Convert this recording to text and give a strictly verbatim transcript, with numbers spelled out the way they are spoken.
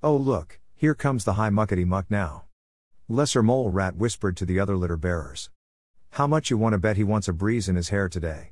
Oh look, here comes the high muckety-muck now. Lesser Mole Rat whispered to the other litter bearers. How much you want to bet he wants a breeze in his hair today?